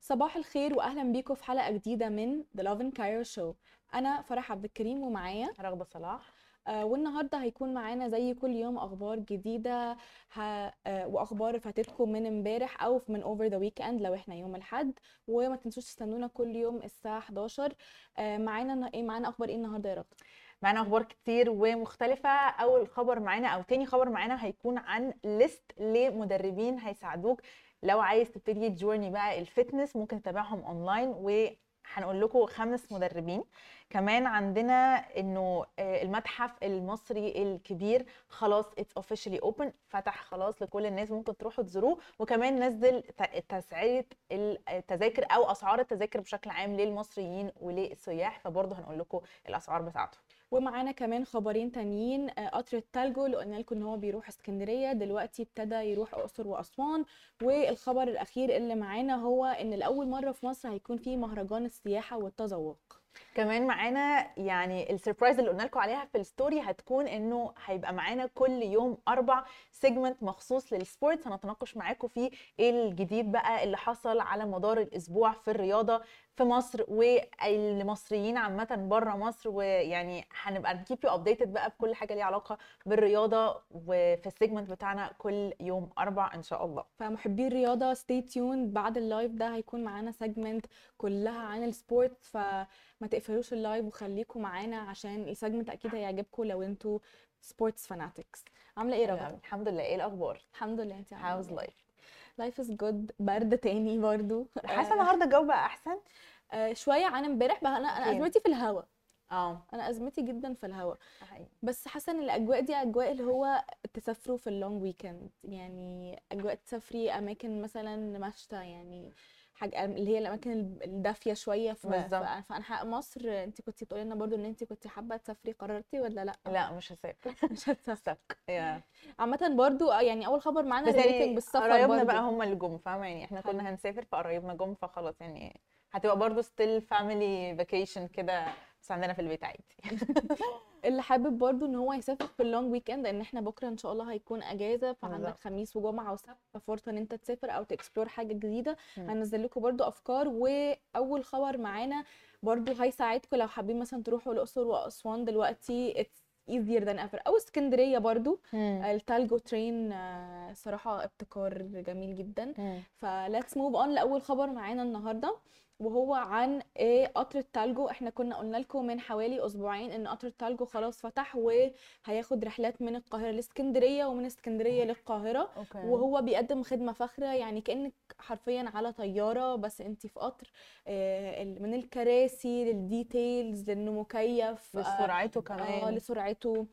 صباح الخير واهلا بيكم في حلقه جديده من The Lovin Cairo Show. انا فرح عبد الكريم ومعايا رغبه صلاح، والنهارده هيكون معانا زي كل يوم اخبار جديده واخبار فاتتكم من امبارح او من اوفر ذا ويك اند لو احنا يوم الاحد. وما تنسوش تستنونا كل يوم الساعه 11. معانا اخبار ايه النهارده يا رغبه؟ معانا اخبار كتير ومختلفه. اول خبر معانا او تاني خبر معانا هيكون عن ليست لمدربين هيساعدوك لو عايز تبتدي جورني بقى الفتنس، ممكن تتابعهم اونلاين، وهنقول لكم 5 مدربين. كمان عندنا انه المتحف المصري الكبير خلاص اتس اوفيشلي اوبن، فتح خلاص لكل الناس، ممكن تروحوا تزوروه. وكمان نزل تسعيره التذاكر او اسعار التذاكر بشكل عام للمصريين وللسياح، فبرضه هنقول لكم الاسعار بتاعته. ومعانا كمان خبرين تانيين. قطر التالجو اللي قلنا لكم ان هو بيروح اسكندريه دلوقتي ابتدى يروح اقصر واسوان. والخبر الاخير اللي معانا هو ان لاول مره في مصر هيكون في مهرجان السياحه والتذوق. كمان معانا يعني السربرايز اللي قلنا لكم عليها في الستوري هتكون انه هيبقى معانا كل يوم 4 سيجمنت مخصوص للسبورتس، هنتناقش معاكم فيه ايه الجديد بقى اللي حصل على مدار الاسبوع في الرياضه في مصر والمصريين عامه بره مصر، ويعني هنبقى نكيب يو ابديتد بقى بكل حاجه ليها علاقه بالرياضه وفي السيجمنت بتاعنا كل يوم 4 ان شاء الله. فمحبي الرياضه ستي تيوند، بعد اللايف ده هيكون معانا سيجمنت كلها عن السبورتس، فما تقفلوش اللايف وخليكم معانا عشان السيجمنت اكيد هيعجبكم لو انتوا سبورتس فاناتكس. عامله ايه رغم؟ الحمد لله. ايه الاخبار؟ الحمد لله. انت عامله هاوز لايف؟ لايف از جود. برد تاني برضو، حاسه النهارده الجو بقى احسن شويه عن امبارح بقى. انا ازمتي في الهواء، انا ازمتي جدا في الهواء، بس حاسه ان الاجواء دي اجواء اللي هو تسافروا في اللونج ويكند، يعني اجواء تسافري اماكن مثلا مشتى، يعني حاجه اللي هي الاماكن الدافيه شويه في انحاء مصر. انت كنتي بتقولي لنا برضو ان انت كنتي حابه تسافري، قررتي ولا لا؟ لا مش هسافر مش هتسافر عامه برضو. يعني اول خبر معانا ريليتنج بالسفر، قرايبنا بقى هم اللي جم، فاهمه يعني احنا كنا هنسافر فقرايبنا جم، فخلاص يعني هتبقى برضو ستيل فاميلي فيكيشن كده بس عندنا في البيت عادي. اللي حابب برضو ان هو يسافر في اللونج ويكند، لان احنا بكره ان شاء الله هيكون اجازه، فعندك خميس وجمعه وسبت فرصه ان انت تسافر او تكسبلور حاجه جديده. هننزل لكم برضو افكار. واول خبر معانا برضو هيساعدكم لو حابين مثلا تروحوا الاقصر واسوان دلوقتي، اتس ايزير ذان ايفر، او اسكندريه برضو. التالجو ترين صراحه ابتكار جميل جدا. فليتس موف اون لاول خبر معانا النهارده، وهو عن قطر التالجو. احنا كنا قلنا لكم من حوالي اسبوعين ان قطر التالجو خلاص فتح، وهياخد رحلات من القاهره لاسكندريه ومن اسكندريه للقاهره. وهو بيقدم خدمه فاخره، يعني كانك حرفيا على طياره بس انت في قطر، من الكراسي للديتيلز لانه مكيف لسرعته، كمان لسرعته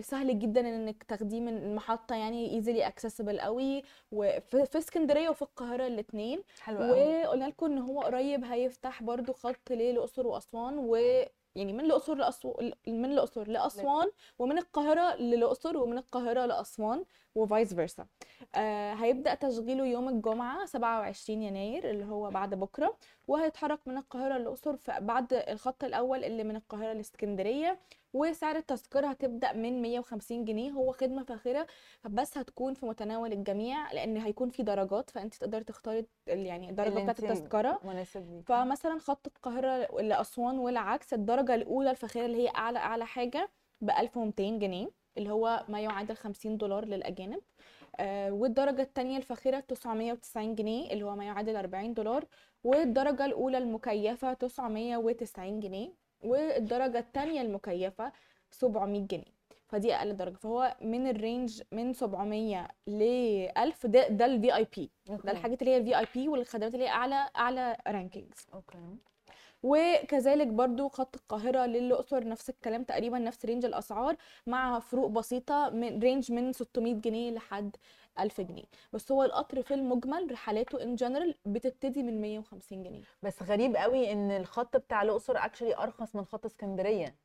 سهل جدا انك تاخديه من المحطه، يعني ايزلي اكسسبل قوي، وفي اسكندريه وفي القاهره الاثنين. وقلنا لكم ان هو قريب هيفتح برضو خط للاقصر واسوان، ويعني من الاقصر لاسوان ومن القاهره للاقصر ومن القاهره لاسوان وفايس فيرسا. هيبدا تشغيله يوم الجمعه 27 يناير اللي هو بعد بكره، وهيتحرك من القاهره للاقصر بعد الخط الاول اللي من القاهره لاسكندريه. وسعر التذكره هتبدا من 150 جنيه. هو خدمه فاخره بس هتكون في متناول الجميع، لان هيكون في درجات، فانت تقدر تختاري يعني الدرجه بتاعه التذكره مناسبه. فمثلا خط القاهره لاسوان والعكس، الدرجه الاولى الفاخره اللي هي اعلى حاجه ب 1200 جنيه، اللي هو ما يعادل $50 للاجانب. والدرجه الثانيه الفاخره 990 جنيه اللي هو ما يعادل $40، والدرجه الاولى المكيفه 990 جنيه والدرجه الثانيه المكيفه 700 جنيه، فدي اقل درجه. فهو من الرينج من 700 ل 1000 ده الفي اي بي، ده الحاجات اللي هي الفي اي بي والخدمات اللي هي اعلى رانكينجز. وكذلك برضو خط القاهره للاقصر نفس الكلام تقريبا، نفس رينج الاسعار مع فروق بسيطه، من رينج من 600 جنيه لحد 1000 جنيه. بس هو القطر في المجمل رحلاته ان جنرال بتبتدي من 150 جنيه. بس غريب قوي ان الخط بتاع الاقصر اكشلي ارخص من خط اسكندريه.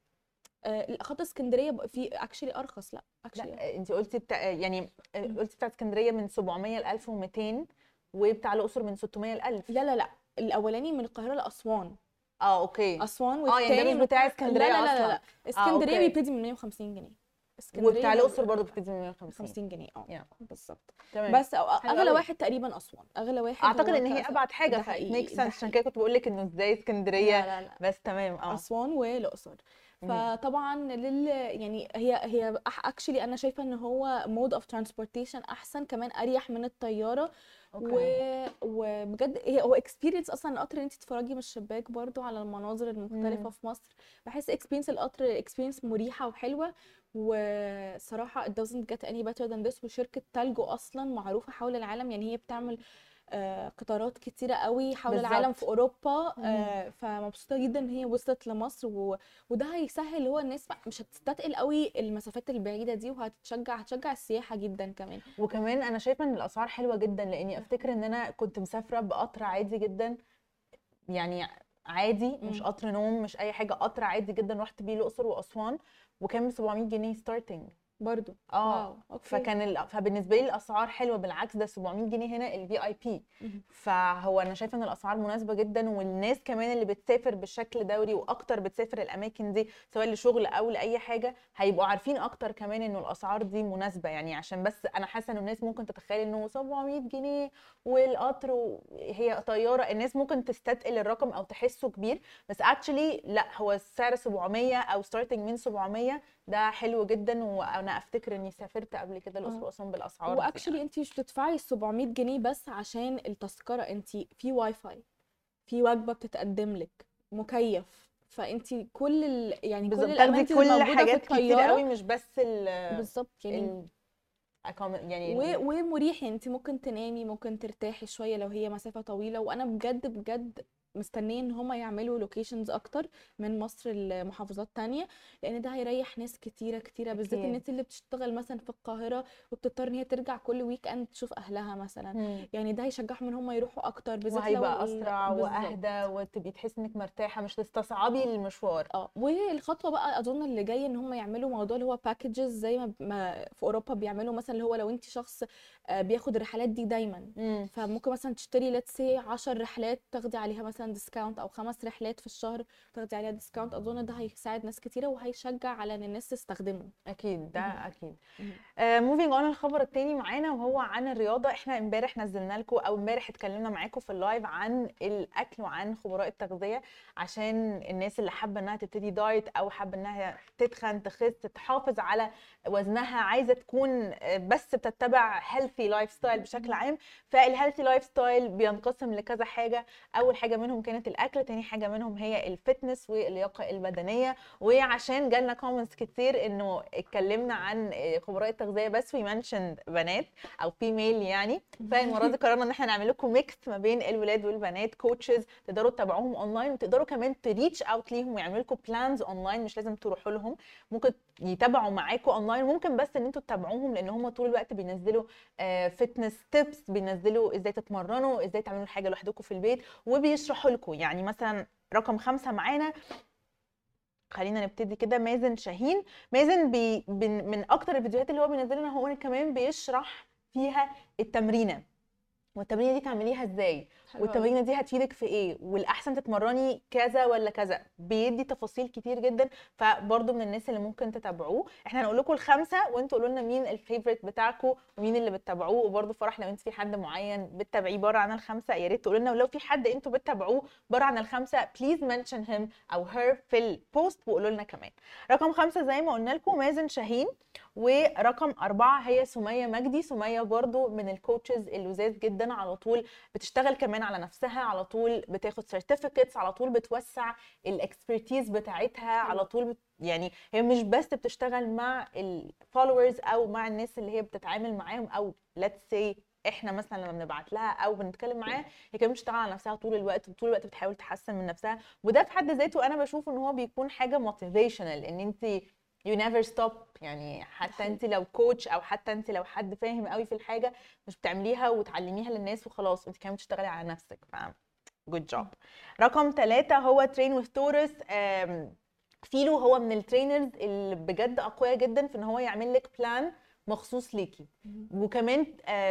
خط اسكندريه في اكشلي ارخص. لا انت قلتي بتاع اسكندريه من 700 ل 1200، وبتاع الاقصر من 600 ل1000. لا لا لا، الاولاني من القاهره لاسوان. اه اوكي، اسوان. والثاني يعني ده بتاع اسكندريه اصلا. لا لا لا، اسكندريه بيبتدي من 150 جنيه، وبتاع الاقصر برضه بتبتدي من 150 جنيه. اه بالظبط. بس اغلى واحد تقريبا اسوان، اغلى واحد اعتقد ان هي ابعد حاجه في ميكس. عشان كده كنت بقول لك انه ازاي اسكندريه. لا لا لا. بس تمام. اسوان والاقصر. فطبعا يعني هي اكشلي انا شايفه ان هو مود اوف ترانسبورتيشن احسن، كمان اريح من الطياره. وبجد هو اكسبيرينس اصلا القطر، ان انت تتفرجي من الشباك برضو على المناظر المختلفه في مصر. بحس اكسبيرينس القطر اكسبيرينس مريحه وحلوه، وصراحه it doesn't get any better than this. وشركه تالجو اصلا معروفه حول العالم، يعني هي بتعمل قطارات كتيرة قوي حول بالزبط. العالم في أوروبا. فمبسوطة جدا ان هي وصلت لمصر، وده هيسهل هو الناس مش هتستثقل قوي المسافات البعيدة دي، وهتشجع السياحة جدا كمان. وكمان انا شايفة ان الاسعار حلوة جدا، لاني افتكر ان انا كنت مسافرة بقطر عادي جدا، يعني عادي مش قطر نوم مش اي حاجة، قطر عادي جدا رحت بيه الأقصر وأسوان، وكان 700 جنيه ستارتنج برضو. فبالنسبه لي الاسعار حلوه، بالعكس ده 700 جنيه هنا الVIP. فهو انا شايفه ان الاسعار مناسبه جدا، والناس كمان اللي بتسافر بالشكل دوري واكتر بتسافر الاماكن دي سواء لشغل او لاي حاجه، هيبقوا عارفين اكتر كمان انه الاسعار دي مناسبه. يعني عشان بس انا حاسه ان الناس ممكن تتخيل انه 700 جنيه والقطر وهي طياره، الناس ممكن تستثقل الرقم او تحسه كبير، بس اكشلي لا، هو السعر 700 او ستارتنج من 700 ده حلو جدا. وانا افتكر اني سافرت قبل كده الأقصر وأسوان بالاسعار. واكشلي انت مش بتدفعي 700 جنيه بس عشان التذكره، انت في واي فاي، في وجبه بتتقدم لك، مكيف، فانت كل يعني كل الاماكن الموجوده في الطياره مش بس بالظبط يعني ومريح. انت ممكن تنامي، ممكن ترتاحي شويه لو هي مسافه طويله. وانا بجد بجد مستنيه ان هم يعملوا لوكيشنز اكتر من مصر لمحافظات تانية، لان ده هيريح ناس كتيره بالذات الناس اللي بتشتغل مثلا في القاهره وبتضطر ان هي ترجع كل ويك اند تشوف اهلها مثلا. يعني ده هيشجعهم ان هم يروحوا اكتر، بالذات لو اسرع واهدى وتبقي تحسي انك مرتاحه مش تستصعبي المشوار. والخطوه بقى اظن اللي جايه ان هم يعملوا موضوع اللي هو باكجز، زي ما في اوروبا بيعملوا مثلا اللي هو لو انت شخص بياخد الرحلات دي دايما، فممكن مثلا تشتري ليتس سي 10 رحلات تاخدي عليها مثلا ديسكاونت، او 5 رحلات في الشهر تاخدي عليها ديسكاونت. اظن ده هيساعد ناس كتيره وهيشجع على ان الناس تستخدمه. اكيد ده اكيد. موفينج اون، الخبر الثاني معانا وهو عن الرياضه. احنا امبارح نزلنا لكم او امبارح اتكلمنا معاكم في اللايف عن الاكل وعن خبراء التغذيه، عشان الناس اللي حابه انها تبتدي دايت او حابه انها تتخن تخس تحافظ على وزنها، عايزه تكون بس بتتبع هيلثي لايف ستايل بشكل عام. فالهيلثي لايف ستايل بينقسم لكذا حاجه، اول حاجه منهم كانت الاكل، تاني حاجه منهم هي الفتنس واللياقه البدنيه. وعشان جالنا كومنتس كتير انه اتكلمنا عن خبراء التغذيه بس ومنشن بنات او فيميل يعني، فالمره دي قررنا ان احنا نعمل لكم ميكس ما بين الولاد والبنات، كوتشز تقدروا تتابعوهم اونلاين، وتقدروا كمان تريتش اوت ليهم ويعملوا لكم بلانز اونلاين، مش لازم تروحوا لهم، ممكن يتابعوا معاكم اونلاين، ممكن بس ان انتوا تتابعوهم لان هم طول الوقت بينزلوا فتنس تيبس، بينزلوا ازاي تتمرنوا، ازاي تعملوا حاجه لوحدكم في البيت، وبيشرحوا لكم. يعني مثلا رقم 5 معانا، خلينا نبتدي كده، مازن شاهين. مازن من اكتر الفيديوهات اللي هو بينزلها هو كمان بيشرح فيها التمرينه، والتمرينه دي تعمليها ازاي، والتمرينه دي هتفيدك في ايه، والاحسن تتمرني كذا ولا كذا، بيدي تفاصيل كتير جدا. فبرضه من الناس اللي ممكن تتابعوه. احنا هنقول لكم ال5 وانتوا قولوا لنا مين الفيفوريت بتاعكم ومين اللي بتتابعوه. وبرضه فرح لو انت في حد معين بتتابعيه بره عن ال5 يا ريت تقولوا لنا، ولو في حد انتوا بتتابعوه بره عن ال5 بليز منشن هيم او هير في البوست وقولوا لنا كمان. رقم 5 زي ما قلنا لكم مازن شاهين، ورقم 4 هي سميه مجدي. سميه برضه من الكوتشز اللذاذ جدا، على طول بتشتغل كمان على نفسها، على طول بتاخد سيرتيفيكتس، على طول بتوسع الاكسبرتيز بتاعتها، على طول يعني هي مش بس بتشتغل مع الفولورز او مع الناس اللي هي بتتعامل معاهم، او ليتس سي احنا مثلا لما بنبعت لها او بنتكلم معاها، هي كمان بتشتغل على نفسها طول الوقت، وطول الوقت بتحاول تحسن من نفسها. وده في حد ذاته انا بشوف ان هو بيكون حاجه موتيفيشنال، ان انت You never stop. يعني حتى انت لو كوتش او حتى انت لو حد فاهم قوي في الحاجه، مش بتعمليها وتعلميها للناس وخلاص، انت كمان بتشتغلي على نفسك. فاهم؟ جود جوب. رقم 3 هو ترين وذ تورس. فيلو هو من الترينرز اللي بجد اقوياء جدا في ان هو يعمل لك بلان مخصوص ليكي. وكمان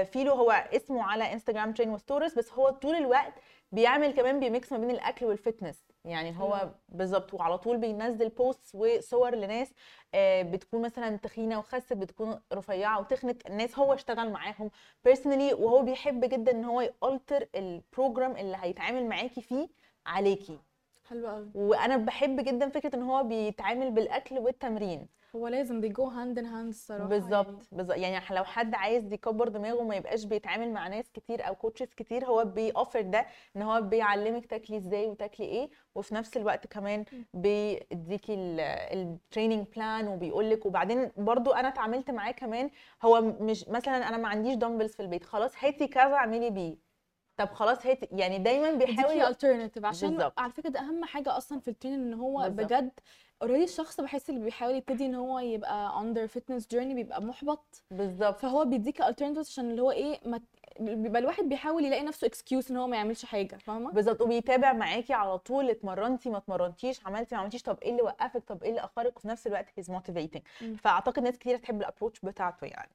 فيلو هو اسمه على انستجرام ترين وستوريز، بس هو طول الوقت بيعمل كمان بيميكس ما بين الاكل والفتنس، يعني هو بالظبط، وعلى طول بينزل بوستس وصور لناس بتكون مثلا تخينه وخست، بتكون رفيعه وتخنت، الناس هو اشتغل معاهم بيرسونالي، وهو بيحب جدا ان هو يالتر البروجرام اللي هيتعامل معاكي فيه عليكي. حلو قوي. وانا بحب جدا فكره ان هو بيتعامل بالاكل والتمرين، هو لازم دي جو هاند ان هاند الصراحه. بالظبط بالظبط، يعني لو حد عايز يكبر دماغه ما يبقاش بيتعامل مع ناس كتير او كوتشز كتير، هو بيوفر ده، ان هو بيعلمك تاكلي ازاي وتاكلي ايه، وفي نفس الوقت كمان بيديكي التريننج بلان وبيقول لك. وبعدين برضو انا اتعاملت معاه كمان، هو مش مثلا انا ما عنديش دمبلز في البيت، خلاص هاتي كذا اعملي بيه، طب خلاص هات، يعني دايما بيحاول الالترناتيف، عشان بالزبط. على فكره ده اهم حاجه اصلا في التريننج، ان هو بالزبط. بجد اوريدي الشخص بحس اللي بيحاول يبتدي ان هو يبقى اندر فيتنس جيرني بيبقى محبط، بالظبط، فهو بيديك الالترناتيف عشان اللي هو ايه، بيبقى الواحد بيحاول يلاقي نفسه اكسكيوز ان هو ما يعملش حاجه، فاهمه؟ بالظبط، وبيتابع معاكي على طول، اتمرنتي ما اتمرنتيش، عملتي ما عملتيش، طب ايه اللي وقفك، طب ايه اللي اخرك، وفي نفس الوقت هيز موتيفيتنج. فاعتقد ناس كتير هتحب الابروتش بتاعته. يعني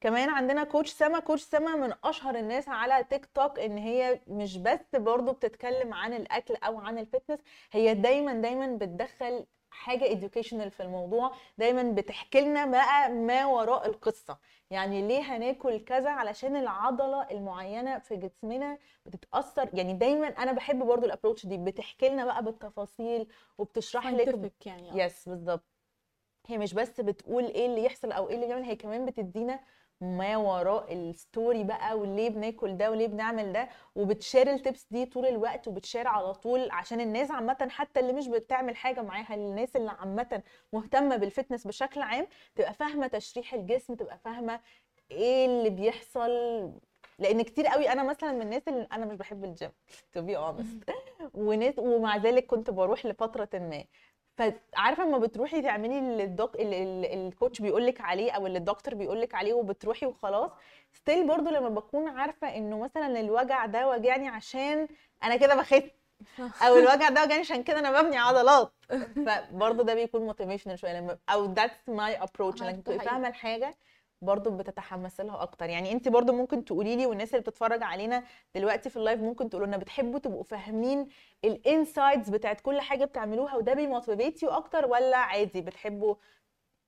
كمان عندنا كوتش سما. كوتش سما من اشهر الناس على تيك توك، ان هي مش بس برضو بتتكلم عن الاكل او عن الفتنس، هي دايما بتدخل حاجه educational في الموضوع، دايما بتحكي لنا بقى ما وراء القصه، يعني ليه هناكل كذا، علشان العضله المعينه في جسمنا بتتاثر، يعني دايما انا بحب برضو الابروتش دي، بتحكي لنا بقى بالتفاصيل وبتشرح لك، يعني يس بالظبط، هي مش بس بتقول ايه اللي يحصل او ايه اللي بيعمل، هي كمان بتدينا ما وراء الستوري بقى، وليه بناكل ده وليه بنعمل ده، وبتشير التبس دي طول الوقت، وبتشير على طول عشان الناس عامه، حتى اللي مش بتعمل حاجه معاها، الناس اللي عامه مهتمه بالفتنس بشكل عام تبقى فاهمه تشريح الجسم، تبقى فاهمه ايه اللي بيحصل، لان كتير قوي انا مثلا من الناس اللي انا مش بحب الجيم تو بي اونست، ومع ذلك كنت بروح لفتره ما، فعارفه لما بتروحي تعملي الكوتش بيقول لك عليه او اللي الدكتور بيقول لك عليه وبتروحي وخلاص، ستيل برضو لما بكون عارفه انه مثلا الوجع ده وجعني عشان انا كده بخس، او الوجع ده وجعني عشان كده انا ببني عضلات، فبرضو ده بيكون موتيفيشنال شويه لما، او ذاتس ماي ابروتش، لما بتبقي فاهمه الحاجه برضو بتتحمس لها اكتر. يعني انت برضو ممكن تقولي لي، والناس اللي بتتفرج علينا دلوقتي في اللايف ممكن تقولوا لنا بتحبوا تبقوا فاهمين الانسايدز بتاعت كل حاجه بتعملوها وده بيموتيفيتيو اكتر، ولا عادي بتحبوا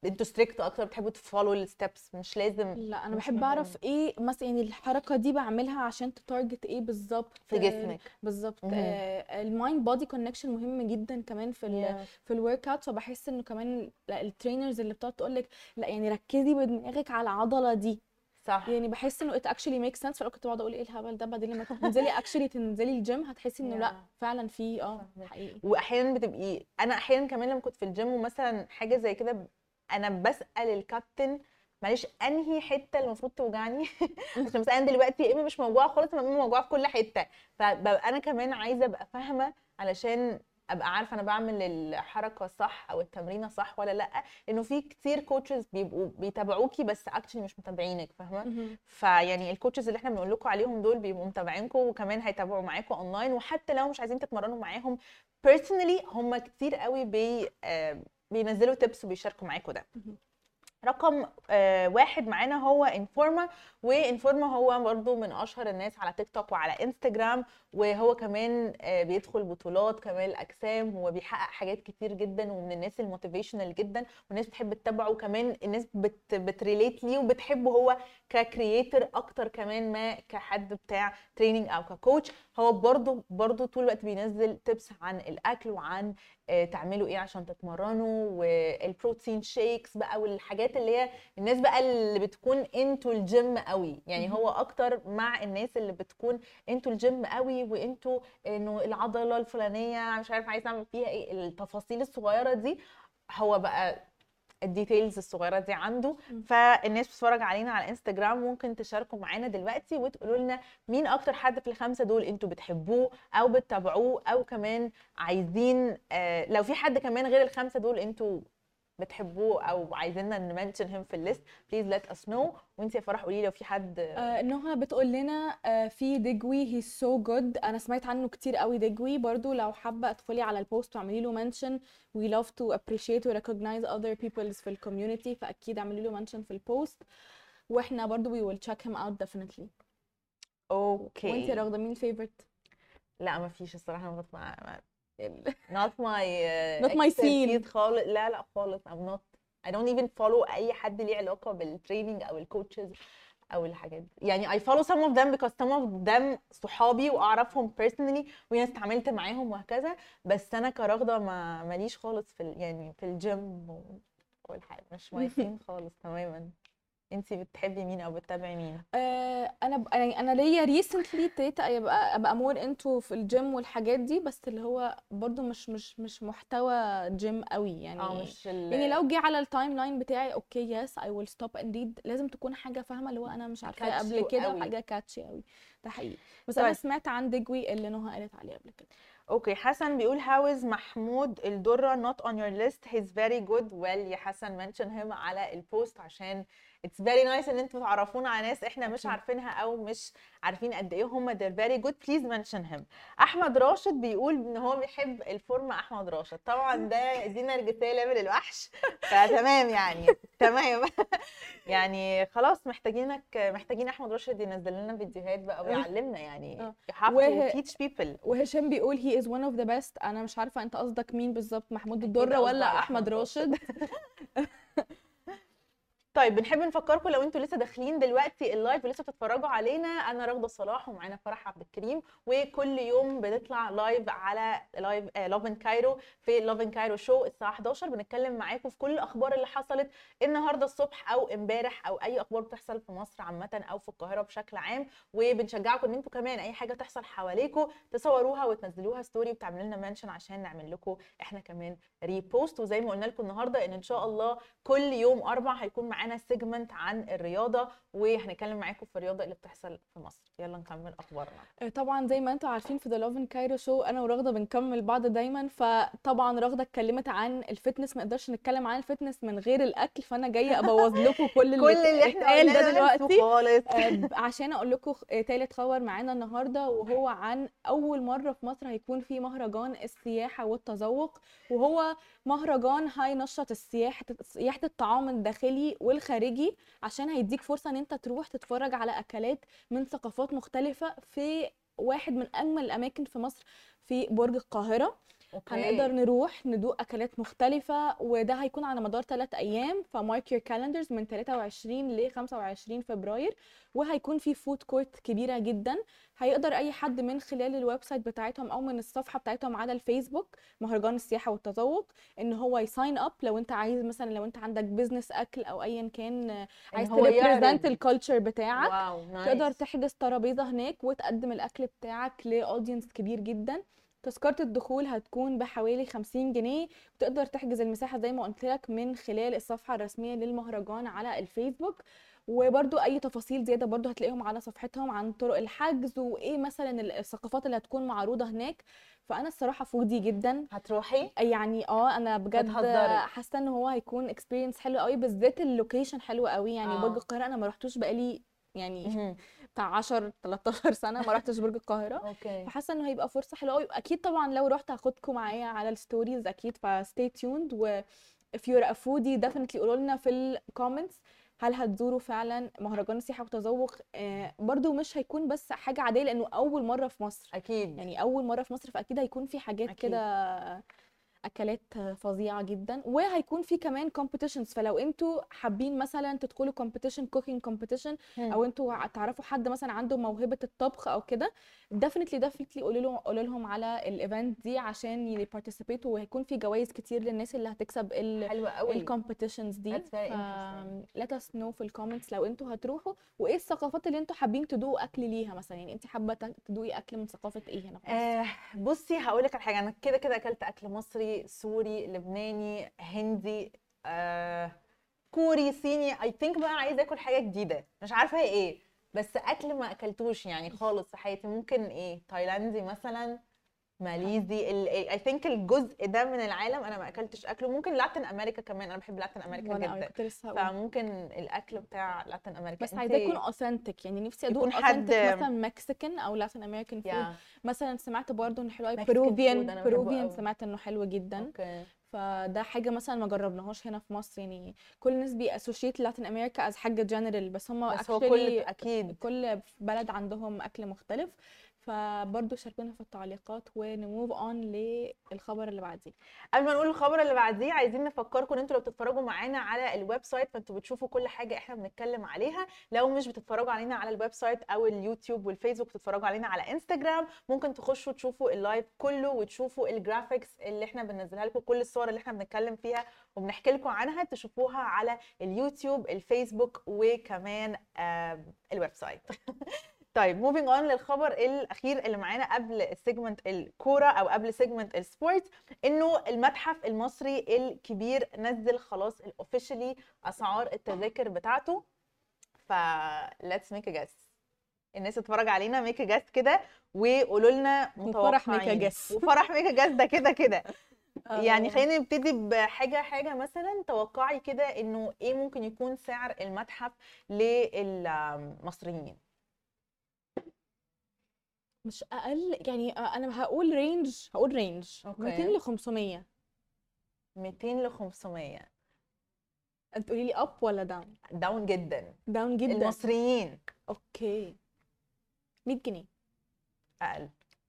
انتوا ستريكت اكتر، بتحبوا تفولو الستبس مش لازم؟ لا انا بحب اعرف ايه مثلا، يعني الحركه دي بعملها عشان تتارجت ايه بالظبط في جسمك بالظبط. المايند بودي كونكشن مهم جدا كمان في الورك اوت، فبحس انه كمان الترينرز اللي بتقعد تقول لك لا يعني ركزي بدماغك على العضله دي، صح، يعني بحس انه ات اكشلي ميك سنس. فانا كنت بقعد اقول ايه الهبل ده، بعدين لما تنزلي اكشلي تنزلي الجيم هتحسي انه لا فعلا في حقيقي. واحيانا بتبقي، انا احيانا كمان لما كنت في الجيم ومثلا حاجه زي كده، انا بسال الكابتن معلش انهي حته المفروض توجعني، عشان مثلا انا دلوقتي يا اما مش موجوعه خالص، يا اما موجوعه في كل حته، فببقى انا كمان عايزه ابقى فاهمه علشان ابقى عارفه انا بعمل الحركه صح او التمرينه صح ولا لا، لانه في كتير كوتشز بيبقوا بيتابعوكي بس اكشلي مش متابعينك، فاهمه؟ فيعني الكوتشز اللي احنا بنقول لكم عليهم دول بيبقوا متابعينكم، وكمان هيتابعوا معاكم اونلاين، وحتى لو مش عايزين تتمرنوا معاهم بيرسونالي، هم كتير قوي بينزلوا تيبس وبيشاركوا معاكم ده. رقم 1 معانا هو انفورما، وانفورما هو برضو من اشهر الناس على تيك توك وعلى انستجرام، وهو كمان بيدخل بطولات كمال الاجسام وبيحقق حاجات كتير جدا، ومن الناس الموتيفيشنال جدا، والناس بتحب تتابعه، وكمان الناس بتريليت ليه وبتحبه هو ككرييتر اكتر كمان ما كحد بتاع تريننج او ككوتش. هو برضو طول الوقت بينزل تيبس عن الاكل وعن تعملوا ايه عشان تتمرنوا، والبروتين شيكس بقى والحاجات اللي هي الناس بقى اللي بتكون انتوا الجيم قوي، يعني هو اكتر مع الناس اللي بتكون انتوا الجيم قوي، وانتوا انه العضله الفلانيه مش عارف عايز اعمل فيها ايه، التفاصيل الصغيره دي، هو بقى الديتيلز الصغيره دي عنده. فالناس بتتفرج علينا على انستجرام ممكن تشاركوا معانا دلوقتي وتقولوا لنا مين اكتر حد في ال5 دول انتوا بتحبوه او بتتابعوه، او كمان عايزين لو في حد كمان غير ال5 دول انتوا بتحبوه او عايزيننا نمنشن هيم في الليست بليز ليت اس نو. وانت يا فرح قولي لو في حد انها بتقول لنا في دجوي هي سو جود, انا سمعت عنه كتير قوي دجوي, برضو لو حابه ادخلي على البوست واعملي له منشن, وي لاف تو ابريشيت وريكوجنايز اذر بيبلز في الكوميونتي, فاكيد اعملي له منشن في البوست, واحنا برضو وي ويل تشيك هيم اوت ديفينتلي. اوكي وانت يا رغده مين الفيفورت؟ لا ما فيش الصراحه, انا مع not my scene خالص, لا خالص. I don't even follow اي حد ليه علاقه بالتريننج او الكوتشز او الحاجات دي. يعني I follow some of them because some of them صحابي واعرفهم personally وناس اتعاملت معاهم وهكذا, بس انا كرغده ما ماليش خالص في يعني في الجيم والحاجات, مش my scene خالص تماما. انتي بتحبي مين او بتتابعي مين؟ انا ليا ريسنتلي ابتديت ابقى مور انتو في الجيم والحاجات دي, بس اللي هو برضو مش محتوى جيم قوي يعني. يعني لو جه على التايم لاين بتاعي اوكي يس اي ويل ستوب اند ريد, لازم تكون حاجه فاهمه اللي هو انا مش عارفه قبل كده, حاجه كاتشي قوي ده حقيقي. بس انا سمعت عن دجوي اللي نوها قالت عليه قبل كده. اوكي حسن بيقول هاوز محمود الدره not on your list he's very good. well يا حسن منشن هيم على البوست عشان it's very nice ان انتوا تعرفونا على ناس احنا مش عارفينها او مش عارفين قد ايه هم, they're very good please mention him. احمد راشد بيقول ان هو بيحب الفورمه. احمد راشد طبعا ده دينا الرجاليه ليفل الوحش, فتمام يعني تمام يعني خلاص محتاجين احمد راشد ينزل لنا فيديوهات بقى ويعلمنا يعني teach people. وهشام بيقول he is one of the best. انا مش عارفه انت قصدك مين بالظبط, محمود الدره ولا احمد راشد؟ طيب بنحب نفكركم لو انتوا لسه داخلين دلوقتي اللايف ولسه بتتفرجوا علينا, انا رغده صلاح ومعانا فرح عبد الكريم, وكل يوم بنطلع لايف على لايف لوفن كايرو في لوفن كايرو شو الساعه 11, بنتكلم معاكم في كل الاخبار اللي حصلت النهارده الصبح او امبارح او اي اخبار بتحصل في مصر عامه او في القاهره بشكل عام, وبنشجعكم ان انتوا كمان اي حاجه تحصل حواليكم تصوروها وتنزلوها ستوري وتعملوا لنا منشن عشان نعمل لكم احنا كمان ريبوست. وزي ما قلنا لكم النهارده ان شاء الله كل يوم اربع هيكون معانا سيجمنت عن الرياضه, وهنتكلم معاكم في الرياضه اللي بتحصل في مصر. يلا نكمل اخبارنا. طبعا زي ما انتم عارفين في The Lovin Cairo Show انا ورغده بنكمل بعض دايما, فطبعا رغده اتكلمت عن الفتنس, ما اقدرش نتكلم عن الفتنس من غير الاكل, فانا جايه ابوظ لكم كل اللي احنا قلناه دلوقتي عشان اقول لكم ثالث خبر معانا النهارده, وهو عن اول مره في مصر هيكون في مهرجان السياحه والتذوق, وهو مهرجان هينشط سياحه الطعام الداخلي والخارجي, عشان هيديك فرصه ان انت تروح تتفرج على اكلات من ثقافات مختلفه في واحد من اجمل الاماكن في مصر في برج القاهره. هنقدر نروح ندوق اكلات مختلفه, وده هيكون على مدار 3 ايام, فمارك يور كالندرز من 23 ل 25 فبراير, وهيكون في فود كورت كبيره جدا, هيقدر اي حد من خلال الويب سايت بتاعتهم او من الصفحه بتاعتهم على الفيسبوك مهرجان السياحه والتذوق ان هو يساين اب, لو انت عايز مثلا لو انت عندك بيزنس اكل او ايا كان عايز تريبريزنت الكالتشر بتاعك, تقدر تحجز ترابيزه هناك وتقدم الاكل بتاعك لاودينس كبير جدا. تذكرة الدخول هتكون بحوالي 50 جنيه, وتقدر تحجز المساحة زي ما قلت لك من خلال الصفحة الرسمية للمهرجان على الفيسبوك, وبرضو اي تفاصيل زيادة برضو هتلاقيهم على صفحتهم عن طرق الحجز وايه مثلا الثقافات اللي هتكون معروضة هناك. فانا الصراحه فودي جدا. هتروحي يعني؟ انا بجد حاسه ان هو هيكون اكسبيرينس حلو قوي, بالذات اللوكيشن حلو قوي يعني. برج القاهره انا ما رحتوش بقالي يعني بتاع 10-13 سنه ما رحتش برج القاهره, فحاسه انه هيبقى فرصه حلوه قوي. اكيد طبعا لو رحت هاخدكم معايا على الستوريز اكيد, فستاي تيوند. و if you're a foodie definitely قولوا لنا في الكومنتس هل هتزوروا فعلا مهرجان السياحه والتذوق؟ برضو مش هيكون بس حاجه عاديه لانه اول مره في مصر, اكيد يعني اول مره في مصر, فاكيد هيكون في حاجات كده اكلات فظيعه جدا, وهيكون في كمان كومبيتيشنز, فلو انتوا حابين مثلا تدخلوا كومبيتيشن كوكينج كومبيتيشن او انتوا تعرفوا حد مثلا عنده موهبه الطبخ او كده, ديفينتلي قولوا لهم على الايفنت دي عشان يبارتيسيبيتوا, وهيكون في جوائز كتير للناس اللي هتكسب الكومبيتيشنز دي. let us know في الكومنتس لو انتوا هتروحوا وايه الثقافات اللي انتوا حابين تدوقوا اكل ليها مثلا, يعني انت حابه تدوقي اكل من ثقافه ايه هنا؟ بصي هقول لك على حاجه, انا كده اكلت اكل مصري سوري لبناني هندي كوري صيني. I think بقى عايزة اكل حاجة جديدة مش عارفة ايه, بس اكل ما اكلتوش يعني خالص في حياتي. ممكن ايه تايلاندي مثلا, ماليزي. اي ثينك الجزء ده من العالم انا ما اكلتش اكله. ممكن لاتن امريكا كمان، انا بحب لاتن امريكا جدا، فممكن الاكل بتاع لاتن امريكا بس عايزاه يكون اوثنتيك. يعني نفسي ادوق اوثنتيك مثلا مكسيكان او لاتن امريكان فود. مثلا سمعت برضو ان حلو قوي بروفيان، سمعت انه حلو جدا. فده حاجه مثلا ما جربناهاش هنا في مصر. يعني كل الناس بيأسوشيت لاتن امريكا از حاجه جنرال، بس هم اكيد كل بلد عندهم اكل مختلف. فبرضه شاركونا في التعليقات ونموف اون للخبر اللي بعديه. قبل ما نقول الخبر اللي بعديه عايزين نفكركم ان انتوا لو بتتفرجوا معانا على الويب سايت فانتوا بتشوفوا كل حاجه احنا بنتكلم عليها. لو مش بتتفرجوا علينا على الويب سايت او اليوتيوب والفيسبوك، بتتفرجوا علينا على انستجرام، ممكن تخشوا تشوفوا اللايف كله وتشوفوا الجرافيكس اللي احنا بننزلها لكم، كل الصور اللي احنا بنتكلم فيها وبنحكي لكم عنها تشوفوها على اليوتيوب الفيسبوك وكمان الويب سايت. طيب موفينج اون للخبر الاخير اللي معانا قبل السيجمنت الكوره او قبل سيجمنت السبورت، انه المتحف المصري الكبير نزل خلاص الاوفيشلي اسعار التذاكر بتاعته. ف let's make a guess، الناس تتفرج علينا ميك ا جاس كده وقولوا لنا متوقعين. وفرح ميك ا جاس ده كده كده. يعني خلينا نبتدي بحاجه حاجه. مثلا توقعي كده انه ايه ممكن يكون سعر المتحف للمصريين؟ مش اقل يعني، انا هقول رينج، 200 ل 500. 200 ل 500. انت قولي لي اب ولا داون؟ داون جدا، داون جدا. المصريين اوكي 100 جنيه. اقل.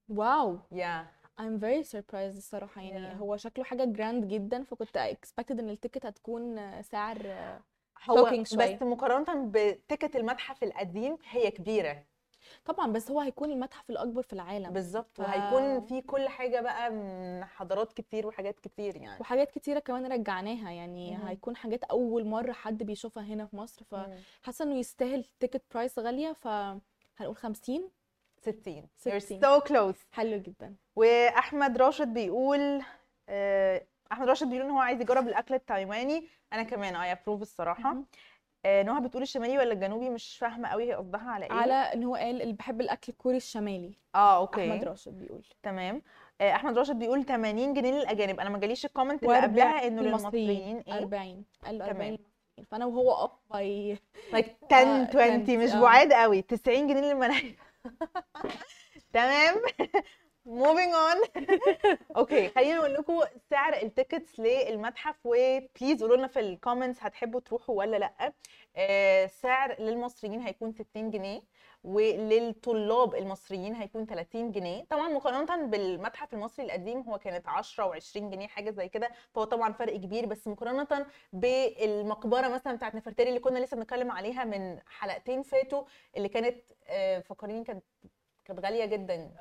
واو يا I'm very surprised الصراحه. يعني هو شكله حاجه جراند جدا، فكنت اكسبكتد ان التيكت هتكون سعر شوكينج شويه، بس مقارنه بتيكت المتحف القديم هي كبيره طبعا، بس هو هيكون المتحف الاكبر في العالم بالظبط، وهيكون فيه كل حاجه بقى من حضارات كتير وحاجات كتير يعني، وحاجات كتيره كمان رجعناها يعني. هيكون حاجات اول مره حد بيشوفها هنا في مصر، فحاسه انه يستاهل تيكت برايس غاليه. فهنقول 50 60. You're so close. حلو جدا. واحمد راشد بيقول ان هو عايز يجرب الاكل التايواني. انا كمان اي ابروف الصراحه. نوها بتقول الشمالي ولا الجنوبي؟ مش فاهمه قوي هي قصدها على ايه. على ان هو قال اللي بحب الاكل الكوري الشمالي. اوكي. احمد راشد بيقول تمام. احمد راشد بيقول 80 جنيه للاجانب. انا ما جاليش الكومنت اللي قبلها انه للمصريين ايه 40. قال 40. فانا وهو اب باي 10 20. مش بعاد قوي. 90 جنيه للملايين. تمام. موفينج اون. اوكي خلينا نقول لكم سعر التيكتس للمتحف، وبليز قولوا لنا في الكومنتس هتحبوا تروحوا ولا لا. سعر للمصريين هيكون 60 جنيه، وللطلاب المصريين هيكون 30 جنيه. طبعا مقارنه بالمتحف المصري القديم هو كانت 10 و20 جنيه حاجه زي كده، فهو طبعا فرق كبير. بس مقارنه بالمقبره مثلا بتاعت نفرتاري اللي كنا لسه بنتكلم عليها من حلقتين فاتوا، اللي كانت فكرين كانت غاليه جدا.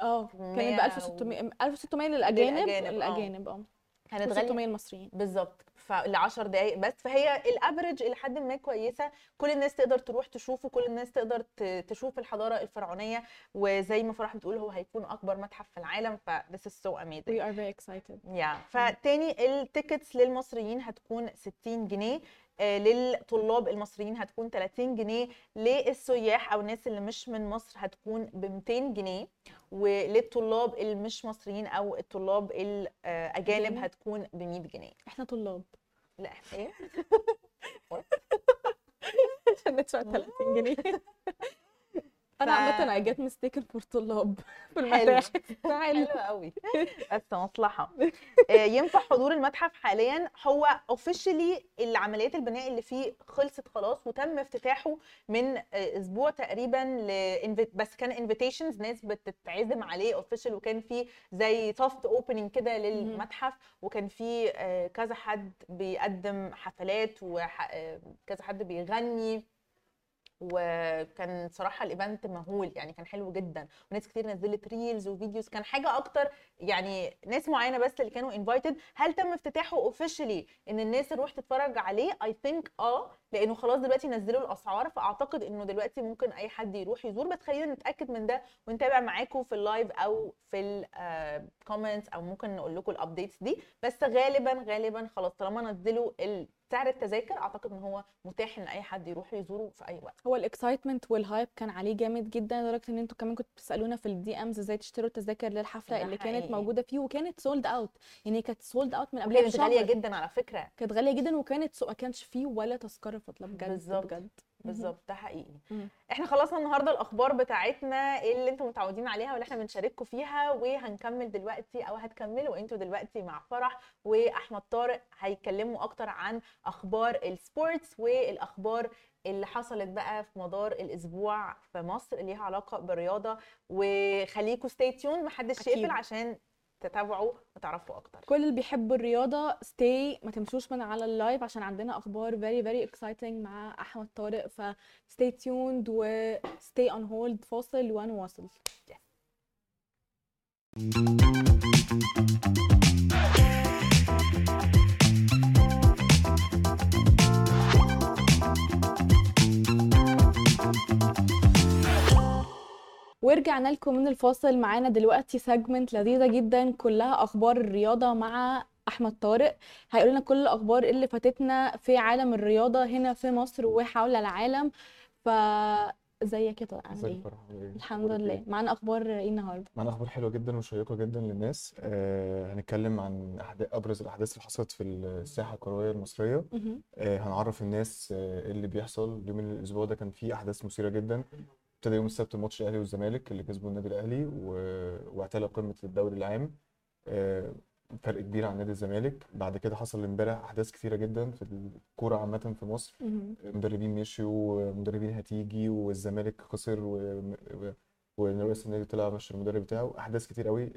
كانت ب 1600 للاجانب. كانت غاليه 600 المصريين بالظبط، فال 10 دقائق بس. فهي الافرج الى حد ما كويسه، كل الناس تقدر تروح تشوفه، كل الناس تقدر تشوف الحضاره الفرعونيه، وزي ما فرح بتقول هو هيكون اكبر متحف في العالم. ف this is so amazing. We are very excited. فتاني التيكتس للمصريين هتكون 60 جنيه، للطلاب المصريين هتكون 30 جنيه، للسياح او الناس اللي مش من مصر هتكون ب 200 جنيه، وللطلاب اللي مش مصريين او الطلاب الاجانب هتكون ب 100 جنيه. احنا طلاب؟ لا احنا ايه عشان ندفع 30 جنيه. انا عامه اي جت مستيكن فور طلاب في المتاحف. حلو قوي. بس مصلحه. ينفع حضور المتحف حاليا؟ هو اوفيشلي العمليات البناء اللي فيه خلصت خلاص، وتم افتتاحه من اسبوع تقريبا بس كان انفيتيشنز، ناس بتتعزم عليه اوفيشال، وكان فيه زي سوفت اوبننج كده للمتحف، وكان فيه كذا حد بيقدم حفلات وكذا حد بيغني، وكان صراحه الايفنت مهول يعني، كان حلو جدا، وناس كتير نزلت ريلز وفيديوز. كان حاجه اكتر يعني ناس معينه بس اللي كانوا انفايتد. هل تم افتتاحه اوفيشلي ان الناس تروح تتفرج عليه؟ اي ثينك لانه خلاص دلوقتي نزلوا الاسعار، فاعتقد انه دلوقتي ممكن اي حد يروح يزور. بس خلينا نتاكد من ده ونتابع معاكم في اللايف او في الكومنتس، او ممكن نقول لكم الابديتس دي. بس غالبا خلاص طالما نزلوا سعر التذاكر اعتقد ان هو متاح ان اي حد يروح يزوره في اي وقت. هو الاكسايتمنت والهايب كان عليه جامد جدا، لدرجه ان انتوا كمان كنتوا بتسالونا في الدي امز ازاي تشتروا التذاكر للحفله اللي حقيقي. كانت موجوده فيه وكانت سولد اوت، يعني كانت سولد اوت من قبل الشهر. غاليه جدا على فكره، كانت غاليه جدا وكانت ما كانش فيه ولا تذكره فاضله بجد. بالظبط ده حقيقي. احنا خلصنا النهارده الاخبار بتاعتنا اللي انتم متعودين عليها واللي احنا بنشارككم فيها، وهنكمل دلوقتي او هتكملوا انتم دلوقتي مع فرح واحمد طارق، هيتكلموا اكتر عن اخبار السبورتس والاخبار اللي حصلت بقى في مدار الاسبوع في مصر اللي ليها علاقه بالرياضه. وخليكم ستاي تيون، محدش يقفل عشان تتابعوا وتعرفوا اكتر. كل اللي بيحبوا الرياضه ستاي، ما تمشوش من على اللايف عشان عندنا اخبار فيري فيري اكسايتنج مع احمد طارق، فستاي تيوند وستاي اون هولد. فاصل ونواصل. ورجعنا لكم من الفاصل. معانا دلوقتي سيجمنت لذيذه جدا كلها اخبار الرياضه مع احمد طارق، هيقول لنا كل الاخبار اللي فاتتنا في عالم الرياضه هنا في مصر وحول العالم. فزيك يا طارق؟ عامل ايه؟ الحمد لله. معانا اخبار ايه النهارده؟ معانا اخبار حلوه جدا وشيقه جدا للناس. هنتكلم عن ابرز الاحداث اللي حصلت في الساحه الكرويه المصريه. هنعرف الناس اللي بيحصل. اليومين الاسبوع ده كان فيه احداث مثيره جدا. ابتدى يوم السبت ماتش الاهلي والزمالك اللي كسبوا النادي الاهلي واعتلى قمه الدوري العام، فرق كبير عن نادي الزمالك. بعد كده حصل امبارح احداث كثيره جدا في الكوره عامه في مصر، مدربين مشيوا ومدربين هتيجي، والزمالك خسر ورئيس النادي طلع مشى المدرب بتاعه. احداث كتير قوي.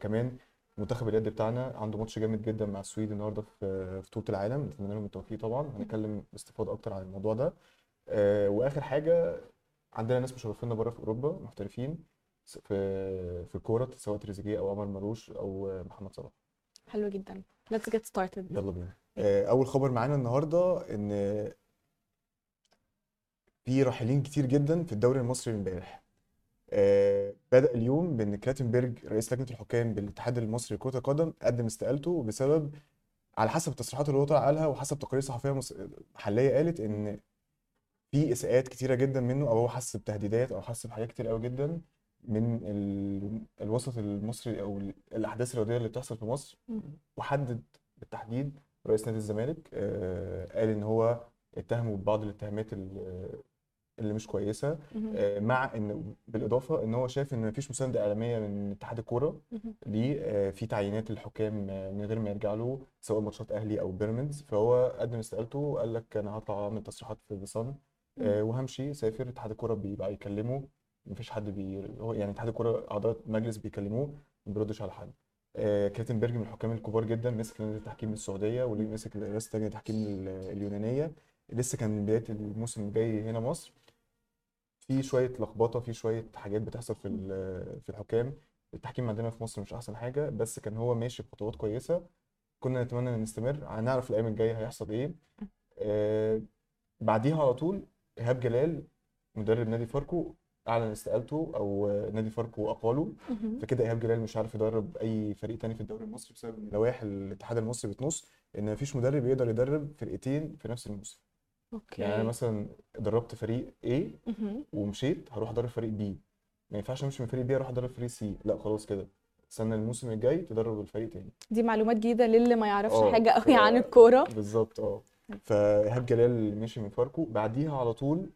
كمان منتخب اليد بتاعنا عنده ماتش جامد جدا مع السويد النهارده في بطوله العالم، نتمنى لهم التوفيق طبعا. هنتكلم باستفاضه اكتر عن الموضوع ده. واخر حاجه عندنا ناس مشرفينا بره في اوروبا، محترفين في الكوره، سواء تريزيجيه او عمر مرموش او محمد صلاح. حلو جدا، ليتس جيت ستارتد، يلا بينا. اول خبر معانا النهارده ان في راحلين كتير جدا في الدوري المصري امبارح. بدا اليوم بان كاتنبرج رئيس لجنه الحكام بالاتحاد المصري لكره القدم قدم استقالته بسبب، على حسب التصريحات اللي هو طلع قالها وحسب تقارير صحفيه محليه، قالت ان في اساءات كتيره جدا منه، او هو حس بتهديدات او حس بحاجات كتير قوي جدا من الوسط المصري او الاحداث الرياضيه اللي بتحصل في مصر. وحدد بالتحديد رئيس نادي الزمالك، قال ان هو اتهمه ببعض الاتهامات اللي مش كويسه، مع ان بالاضافه ان هو شاف ان مفيش مسانده اعلاميه من اتحاد الكوره ليه في تعيينات الحكام من غير ما يرجع له، سواء ماتشات اهلي او بيراميدز. فهو قدم استقالته وقال لك انا هطلع من تصريحات في الصن وهمشي سافر. اتحاد الكوره بيبقى يكلمه، مفيش حد هو يعني اتحاد الكوره اعضاء مجلس بيكلموه ما بيردش على حد. كاتنبرج من الحكام الكبار جدا، ماسك لجنه التحكيم السعوديه واللي ماسك رئاسه لجنه التحكيم اليونانيه. لسه كان من بدايه الموسم الجاي هنا مصر في شويه لخبطه، في شويه حاجات بتحصل في الحكام. التحكيم عندنا في مصر مش احسن حاجه، بس كان هو ماشي بخطوات كويسه، كنا نتمنى ان نستمر. هنعرف الايام الجايه هيحصل ايه. بعديها على طول إيهاب جلال مدرب نادي فاركو اعلن استقالته، او نادي فاركو اقاله. فكده إيهاب جلال مش عارف يدرب اي فريق تاني في الدوري المصري بسبب لوائح الاتحاد المصري بتنص ان مفيش مدرب يقدر يدرب فرقتين في نفس الموسم. اوكي، يعني انا مثلا دربت فريق A ومشيت هروح ادرب فريق B، ما ينفعش امشي من فريق B اروح ادرب فريق C، لا خلاص كده السنه الموسم الجاي تدرب الفريق تاني. دي معلومات جديده للي ما يعرفش حاجه قوي عن الكوره. بالظبط. فإيهاب جلال مشي من فاركو. بعديها على طول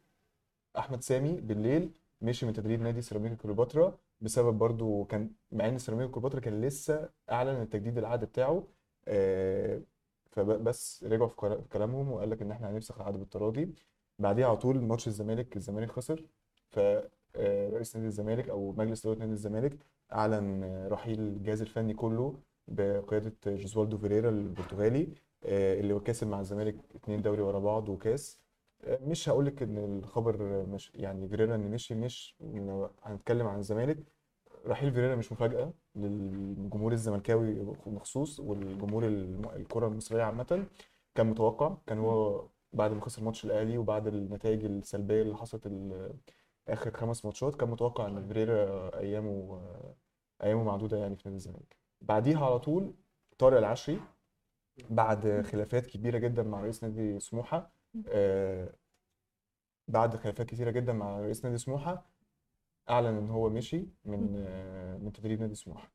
احمد سامي بالليل مشي من تدريب نادي سيراميكا كليوباترا، بسبب برضو كان مع ان سيراميكا كليوباترا كان لسه اعلن التجديد العقد بتاعه، فبس رجعوا في كلامهم وقال لك ان احنا هنفسخ العقد بالتراضي. بعديها على طول ماتش الزمالك خسر، فرئيس نادي الزمالك او مجلس اداره نادي الزمالك اعلن رحيل الجهاز الفني كله بقياده جوزالدو فيريرا البرتغالي اللي كاسب مع الزمالك 2 دوري ورا بعض وكاس. مش هقولك ان الخبر مش يعني فيريرا ان مش هنتكلم عن الزمالك. رحيل فيريرا مش مفاجاه للجمهور الزملكاوي مخصوص والجمهور الكره المصريه عامه، كان متوقع. كان هو بعد ما خسر ماتش الاهلي وبعد النتائج السلبيه اللي حصلت اخر 5 ماتشات، كان متوقع ان فيريرا ايامه معدوده يعني في نادي الزمالك. بعديها على طول طارق العشري بعد خلافات كبيره جدا مع رئيس نادي سموحه، بعد خلافات كتيره جدا مع رئيس نادي سموحه اعلن ان هو مشي من تدريب نادي سموحه.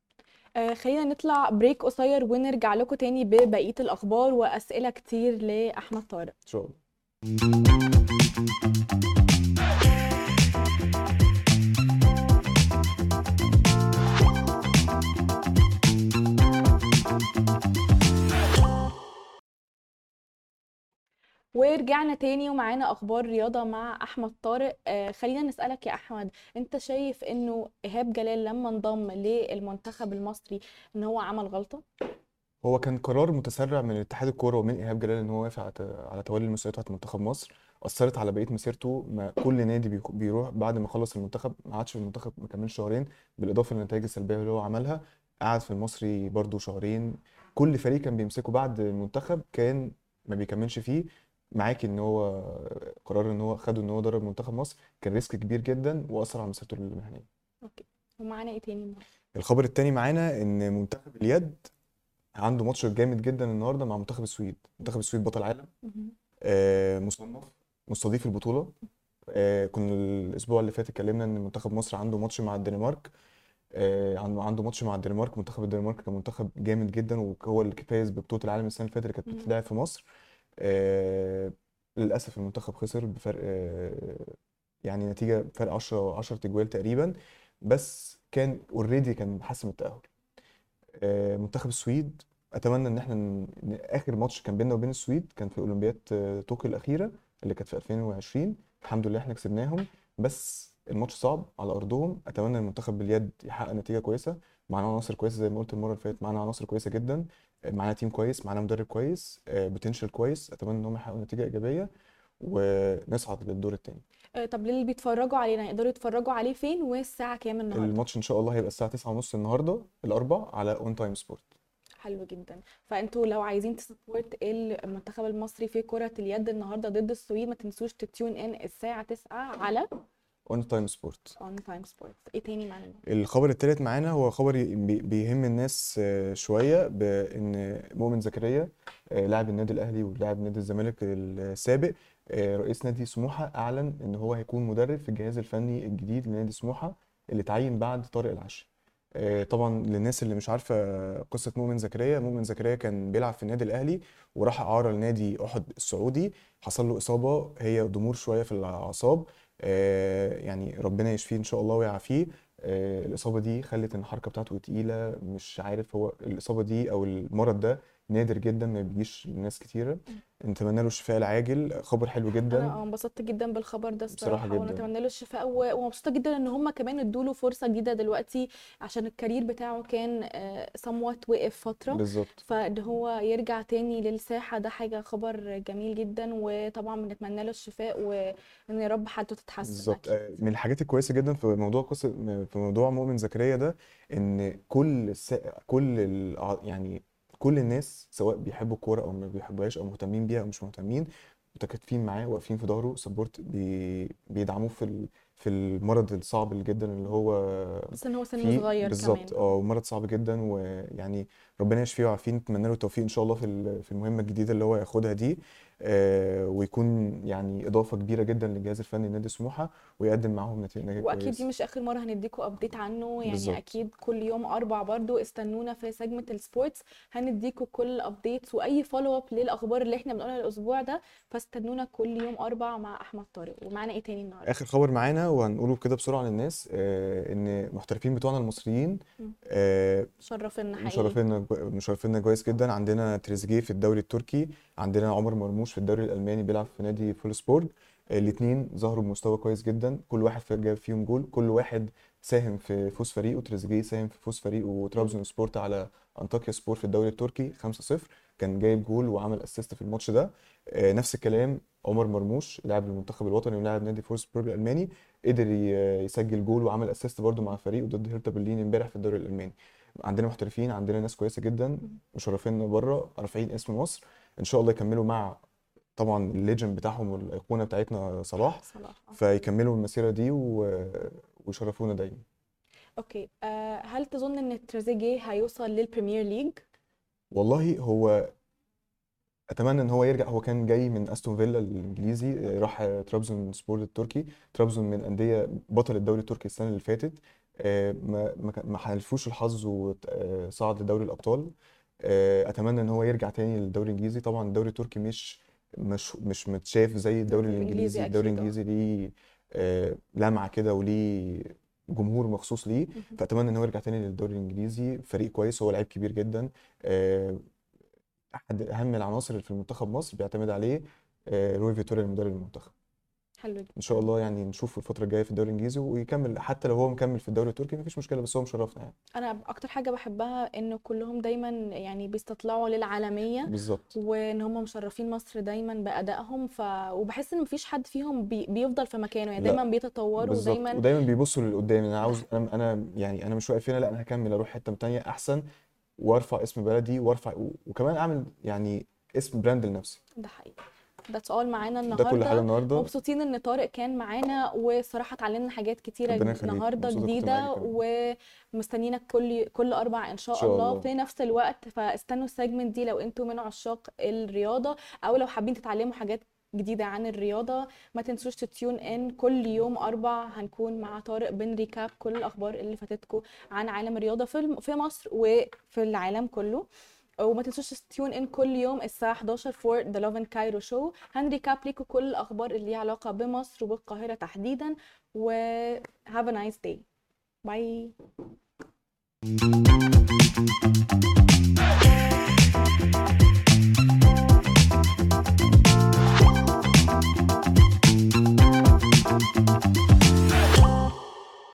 خلينا نطلع بريك قصير ونرجع لكم تاني ببقيه الاخبار واسئله كتير لاحمد طارق ان شاء الله. ورجعنا تاني ومعانا اخبار رياضه مع احمد طارق. خلينا نسالك يا احمد، انت شايف انه ايهاب جلال لما انضم للمنتخب المصري ان هو عمل غلطه؟ هو كان قرار متسرع من اتحاد الكوره ومن ايهاب جلال ان هو وافق على تولي المسؤوليه بتاعه منتخب مصر، اثرت على بقيه مسيرته. ما كل نادي بيروح بعد ما خلص المنتخب ما عادش في المنتخب ما كملش شهرين، بالاضافه للنتائج السلبيه اللي هو عملها، قعد في المصري برده شهرين. كل فريق كان بيمسكه بعد المنتخب كان ما بيكملش فيه. معاك ان هو قرار ان هو خده ان هو درب منتخب مصر كان ريسك كبير جدا واثر على مسيرته المهنيه. اوكي، ومعانا ايه تاني النهارده؟ الخبر التاني معانا ان منتخب اليد عنده ماتش جامد جدا النهارده مع منتخب السويد. منتخب السويد بطل عالم، مصنف مستضيف البطوله. كنا الاسبوع اللي فات اتكلمنا ان منتخب مصر عنده ماتش مع الدنمارك، منتخب الدنمارك كان منتخب جامد جدا وهو اللي فايز ببطوله العالم السنه اللي فاتت اللي كانت بتتلعب في مصر. للاسف المنتخب خسر بفرق، يعني نتيجه فرق 10 تجوال تقريبا، بس كان اوريدي كان حاسم التاهل. منتخب السويد اتمنى ان احنا اخر ماتش كان بيننا وبين السويد كان في اولمبياد طوكيو الاخيره اللي كانت في 2020، الحمد لله احنا كسبناهم، بس الماتش صعب على ارضهم. اتمنى المنتخب باليد يحقق نتيجه كويسه، معانا عناصر كويسه زي ما قلت المره اللي فاتت، معانا عناصر كويسه جدا، معانا تيم كويس، معانا مدرب كويس، بوتنشال كويس. اتمنى ان هم يحققوا نتيجه ايجابيه ونصعد للدور الثاني. طب للي بيتفرجوا علينا يقدروا يتفرجوا عليه فين والساعه كام النهارده؟ الماتش ان شاء الله هيبقى الساعه 9:30 النهارده الاربعاء على اون تايم سبورت. حلو جدا، فانتوا لو عايزين تسبورت المنتخب المصري في كره اليد النهارده ضد السويد ما تنسوش تتيون ان الساعه 9 على اون تايم سبورت. ايه تاني معانا؟ الخبر الثالث معانا هو خبر بيهم الناس شويه، بان مؤمن زكريا لاعب النادي الاهلي ولاعب نادي الزمالك السابق رئيس نادي سموحه اعلن ان هو هيكون مدرب في الجهاز الفني الجديد لنادي سموحه اللي اتعين بعد طارق العشري. طبعا للناس اللي مش عارفه قصه مؤمن زكريا كان بيلعب في النادي الاهلي وراح اعاره لنادي احد السعودي، حصل له اصابه هي ضمور شويه في الاعصاب، يعني ربنا يشفيه ان شاء الله ويعافيه. الاصابه دي خلت ان الحركه بتاعته تقيله، مش عارف هو الاصابه دي او المرض ده نادر جدا ما بيجيش لناس كتيره، نتمنى له الشفاء العاجل. خبر حلو جدا، انا انبسطت جدا بالخبر ده الصراحه ونتمنى له الشفاء، ومبسوطه جدا ان هم كمان ادوا له فرصه جديده دلوقتي عشان الكارير بتاعه كان صموت وقف فتره بالظبط، فان هو يرجع تاني للساحه ده حاجه خبر جميل جدا، وطبعا بنتمنى له الشفاء وان يا رب حالته تتحسن. بالظبط، من الحاجات الكويسه جدا في موضوع مؤمن زكريا ده ان كل الناس سواء بيحبوا الكوره او ما بيحبوهاش او مهتمين بيها او مش مهتمين متكاتفين معاه واقفين في ظهره سبورت، بيدعموه في المرض الصعب جدا اللي هو، بس ان هو سنه صغير بالظبط، مرض صعب جدا، ويعني ربنا يشفيه ويعافيه، نتمنى له التوفيق ان شاء الله في المهمه الجديده اللي هو هياخدها دي، ويكون يعني اضافه كبيره جدا للجهاز الفني لنادي سموحه ويقدم معاهم نتيجه كويسه. واكيد دي مش اخر مره هنديكم ابديت عنه يعني بالزبط. اكيد كل يوم 4 برده استنونا في سجمه السبورتس، هنديكم كل ابديتس واي فولو اب للاخبار اللي احنا بنقولها الاسبوع ده، فاستنونا كل يوم 4 مع احمد طارق. ومعانا ايه تاني النهارده؟ اخر خبر معانا وهنقوله كده بسرعه للناس، ان المحترفين بتوعنا المصريين مشرفينا كويس جدا. عندنا تريزيجيه في الدوري التركي، عندنا عمر مرموش في الدوري الالماني بيلعب في نادي فولسبورغ، الاثنين ظهروا بمستوى كويس جدا، كل واحد جاب فيهم جول، كل واحد ساهم في فوز فريقه. تريزيجيه ساهم في فوز فريقه ترابزونسبور على انطاكيا سبور في الدوري التركي 5-0، كان جايب جول وعمل اسيست في الماتش ده. نفس الكلام عمر مرموش لاعب المنتخب الوطني ولاعب نادي فولسبورغ الالماني، قدر يسجل جول وعمل اسيست برده مع فريقه ضد هيرتا برلين امبارح في الدوري الالماني. عندنا محترفين، عندنا ناس كويسه جدا مشرفينا بره رافعين اسم مصر، ان شاء الله يكملوا مع طبعا الليجند بتاعهم والايقونه بتاعتنا صلاح. فيكملوا المسيره دي ويشرفونا دايما. اوكي، هل تظن ان تريزيجيه هيوصل للبريمير ليج؟ والله هو اتمنى ان هو يرجع. هو كان جاي من استون فيلا الانجليزي، راح ترابزونسبور التركي. ترابزون من انديه بطل الدوري التركي السنه اللي فاتت، ما حالفوش الحظ وصعد لدوري الابطال. اتمنى ان هو يرجع تاني للدوري الانجليزي. طبعا الدوري التركي مش متشاف زي الدوري الانجليزي. الدوري الانجليزي ليه لمعه كده وليه جمهور مخصوص ليه. فاتمنى ان هو يرجع تاني للدوري الانجليزي. فريق كويس، هو لعيب كبير جدا، احد اهم العناصر اللي في منتخب مصر بيعتمد عليه روي فيتوريا المدرب المنتخب. حلو جدا، ان شاء الله يعني نشوفه الفتره الجايه في الدوري الانجليزي ويكمل. حتى لو هو مكمل في الدوري التركي مفيش مشكله، بس هو مشرفنا يعني. انا اكتر حاجه بحبها ان كلهم دايما يعني بيستطلعوا للعالميه بالظبط، وان هم مشرفين مصر دايما بادائهم. وبحس ان مفيش حد فيهم بيفضل في مكانه، يعني دايما بيتطوروا ودايما بيبصوا للقدام. انا عاوز انا يعني انا مش واقف هنا، لا انا هكمل اروح حته ثانيه احسن وارفع اسم بلدي وارفع وكمان اعمل يعني اسم براند لنفسي. ده حقيقي. ده سؤال معانا النهارده، مبسوطين ان طارق كان معانا، وصراحه اتعلمنا حاجات كتيره النهارده جديده، ومستنيينك كل اربع ان شاء الله في نفس الوقت. فاستنوا السيجمنت دي لو انتم من عشاق الرياضه، او لو حابين تتعلموا حاجات جديده عن الرياضه. ما تنسوش تتيون ان كل يوم اربع هنكون مع طارق بنريكاب كل الاخبار اللي فاتتكم عن عالم الرياضه في مصر وفي العالم كله. وما تنسوش تتيون ان كل يوم الساعه 11 فور ذا لوفن كايرو شو، هنريكاب ليكم كل الاخبار اللي ليها علاقه بمصر وبالقاهره تحديدا. و هاف ا نايس داي، باي.